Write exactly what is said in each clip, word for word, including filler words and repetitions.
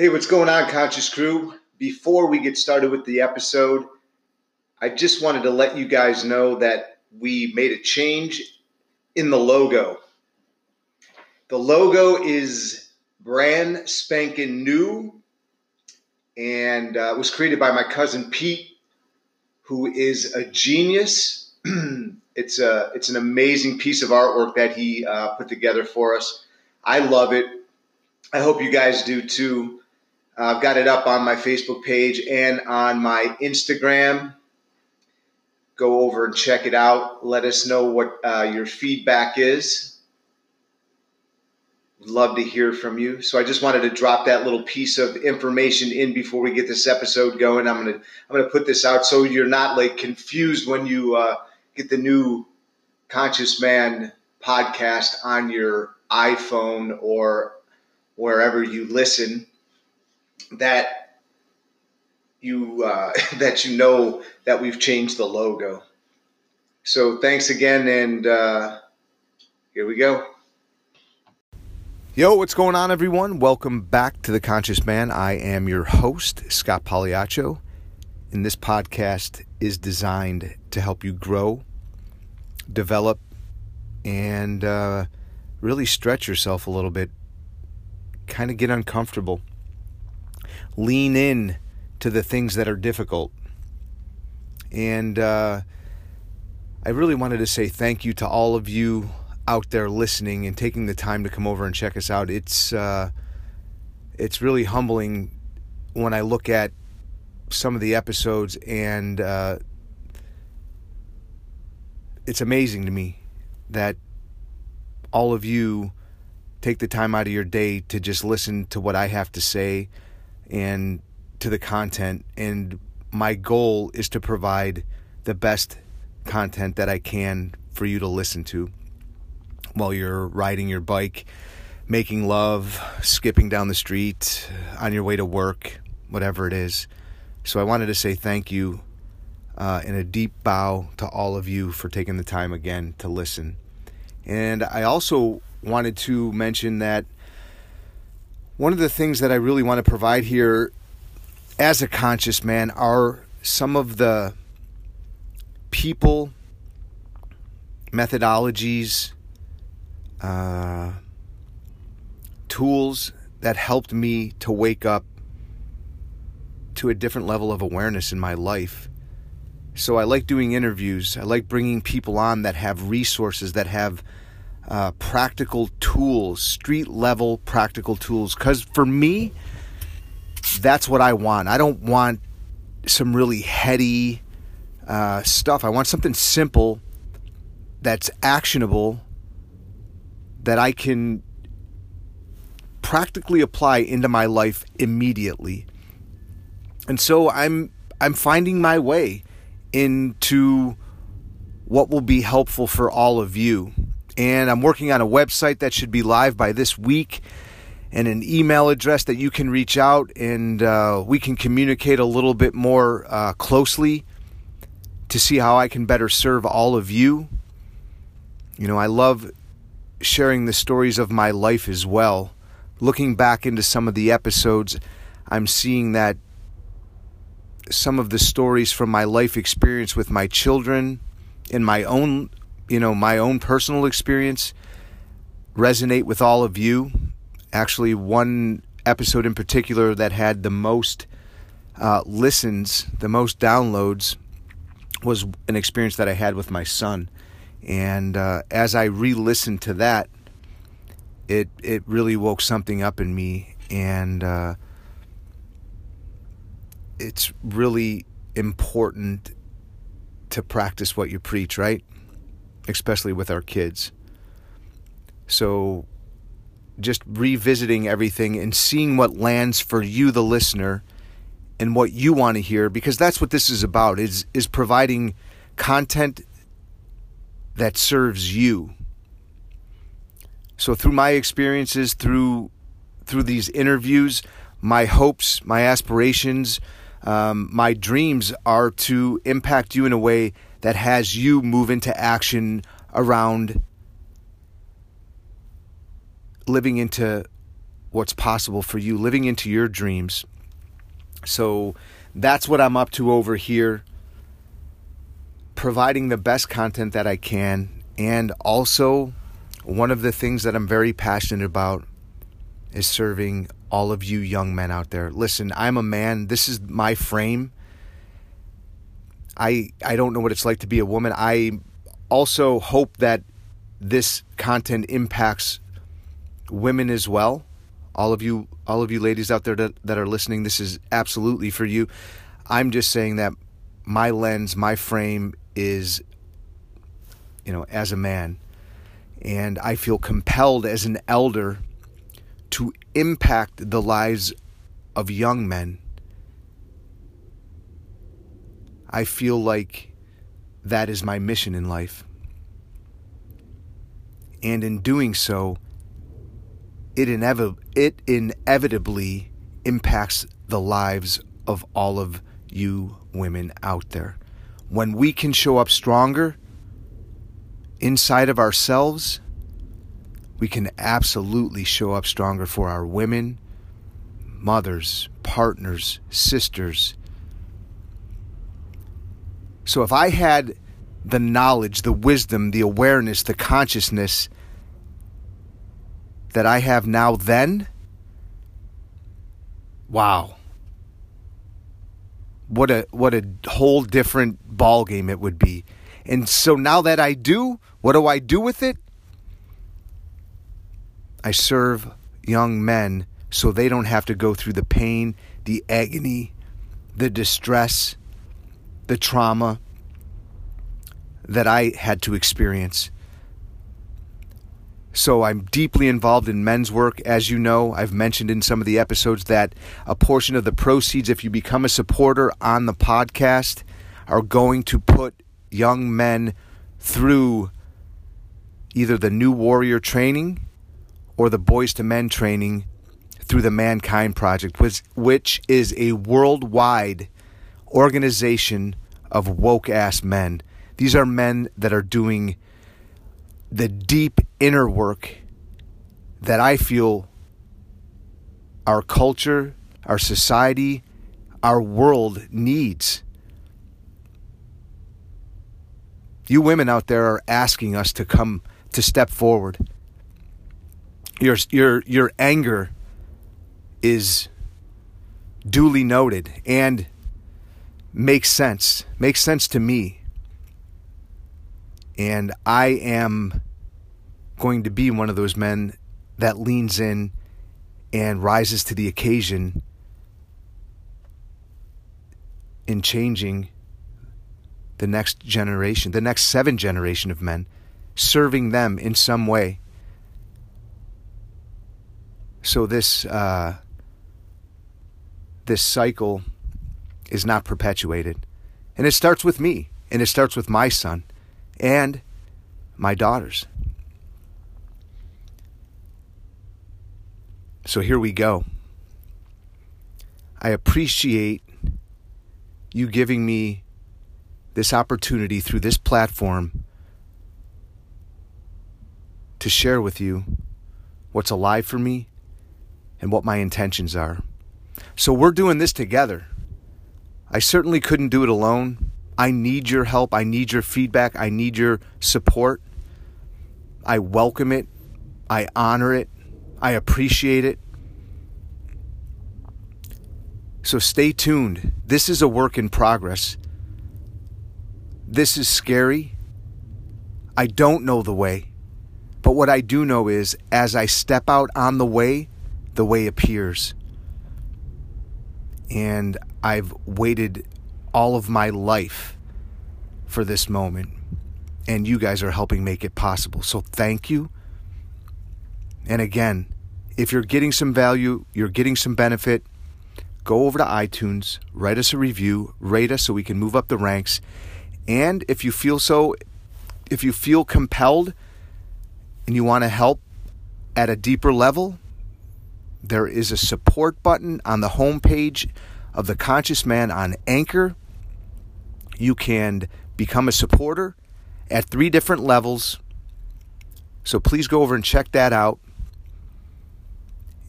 Hey, what's going on, Conscious Crew? Before we get started with the episode, I just wanted to let you guys know that we made a change in the logo. The logo is brand spanking new and uh, was created by my cousin Pete, who is a genius. it's, a, it's an amazing piece of artwork that he uh, put together for us. I love it. I hope you guys do too. I've got it up on my Facebook page and on my Instagram. Go over and check it out. Let us know what uh, your feedback is. Love to hear from you. So I just wanted to drop that little piece of information in before we get this episode going. I'm gonna I'm gonna put this out so you're not like confused when you uh, get the new Conscious Man podcast on your iPhone or wherever you listen. That you uh, that you know that we've changed the logo. So thanks again, and uh, here we go. Yo, what's going on, everyone? Welcome back to The Conscious Man. I am your host, Scott Pagliaccio, and this podcast is designed to help you grow, develop, and uh, really stretch yourself a little bit, kind of get uncomfortable. Lean in to the things that are difficult. And uh, I really wanted to say thank you to all of you out there listening and taking the time to come over and check us out. It's uh, it's really humbling when I look at some of the episodes, and uh, it's amazing to me that all of you take the time out of your day to just listen to what I have to say and to the content. And my goal is to provide the best content that I can for you to listen to while you're riding your bike, making love, skipping down the street, on your way to work, whatever it is. So I wanted to say thank you uh, and a deep bow to all of you for taking the time again to listen. And I also wanted to mention that one of the things that I really want to provide here as a conscious man are some of the people, methodologies, uh, tools that helped me to wake up to a different level of awareness in my life. So I like doing interviews. I like bringing people on that have resources, that have Uh, practical tools, street level practical tools. Because for me, that's what I want. I don't want some really heady uh, stuff. I want something simple that's actionable that I can practically apply into my life immediately. And so I'm I'm finding my way into what will be helpful for all of you. And I'm working on a website that should be live by this week and an email address that you can reach out, and uh, we can communicate a little bit more uh, closely to see how I can better serve all of you. You know, I love sharing the stories of my life as well. Looking back into some of the episodes, I'm seeing that some of the stories from my life experience with my children and my own You know, my own personal experience resonate with all of you. Actually, one episode in particular that had the most uh, listens, the most downloads, was an experience that I had with my son. And uh, as I re-listened to that, it it really woke something up in me. And uh, it's really important to practice what you preach, right? Especially with our kids. So just revisiting everything and seeing what lands for you, the listener, and what you want to hear, because that's what this is about, is, is providing content that serves you. So through my experiences, through through these interviews, my hopes, my aspirations, um, my dreams are to impact you in a way that has you move into action around living into what's possible for you, living into your dreams. So that's what I'm up to over here, providing the best content that I can. And also, one of the things that I'm very passionate about is serving all of you young men out there. Listen, I'm a man. This is my frame. I I don't know what it's like to be a woman. I also hope that this content impacts women as well. All of you, all of you ladies out there that, that are listening, this is absolutely for you. I'm just saying that my lens, my frame is, you know, as a man. And I feel compelled as an elder to impact the lives of young men. I feel like that is my mission in life. And in doing so, it inev- it inevitably impacts the lives of all of you women out there. When we can show up stronger inside of ourselves, we can absolutely show up stronger for our women, mothers, partners, sisters. So if I had the knowledge, the wisdom, the awareness, the consciousness that I have now then, wow. What a what a whole different ball game it would be. And so now that I do, what do I do with it? I serve young men so they don't have to go through the pain, the agony, the distress, the trauma that I had to experience. So I'm deeply involved in men's work. As you know, I've mentioned in some of the episodes that a portion of the proceeds, if you become a supporter on the podcast, are going to put young men through either the New Warrior training or the Boys to Men training through the Mankind Project, which, which is a worldwide organization of woke-ass men. These are men that are doing the deep inner work that I feel our culture, our society, our world needs. You women out there are asking us to come, to step forward. Your your your anger is duly noted and makes sense. Makes sense to me. And I am going to be one of those men that leans in and rises to the occasion in changing the next generation, the next seven generation of men, serving them in some way. So this uh, this cycle is not perpetuated. And it starts with me, and it starts with my son and my daughters. So here we go. I appreciate you giving me this opportunity through this platform to share with you what's alive for me and what my intentions are. So we're doing this together. I certainly couldn't do it alone. I need your help. I need your feedback. I need your support. I welcome it. I honor it. I appreciate it. So stay tuned. This is a work in progress. This is scary. I don't know the way. But what I do know is, as I step out on the way, the way appears. And I've waited all of my life for this moment. And you guys are helping make it possible. So thank you. And again, if you're getting some value, you're getting some benefit, go over to iTunes, write us a review, rate us so we can move up the ranks. And if you feel so, if you feel compelled and you want to help at a deeper level, there is a support button on the homepage of The Conscious Man on Anchor. You can become a supporter at three different levels. So please go over and check that out.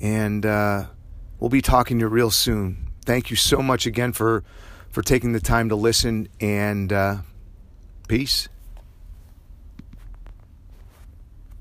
and uh, we'll be talking to you real soon. Thank you so much again for, for taking the time to listen, and uh, peace.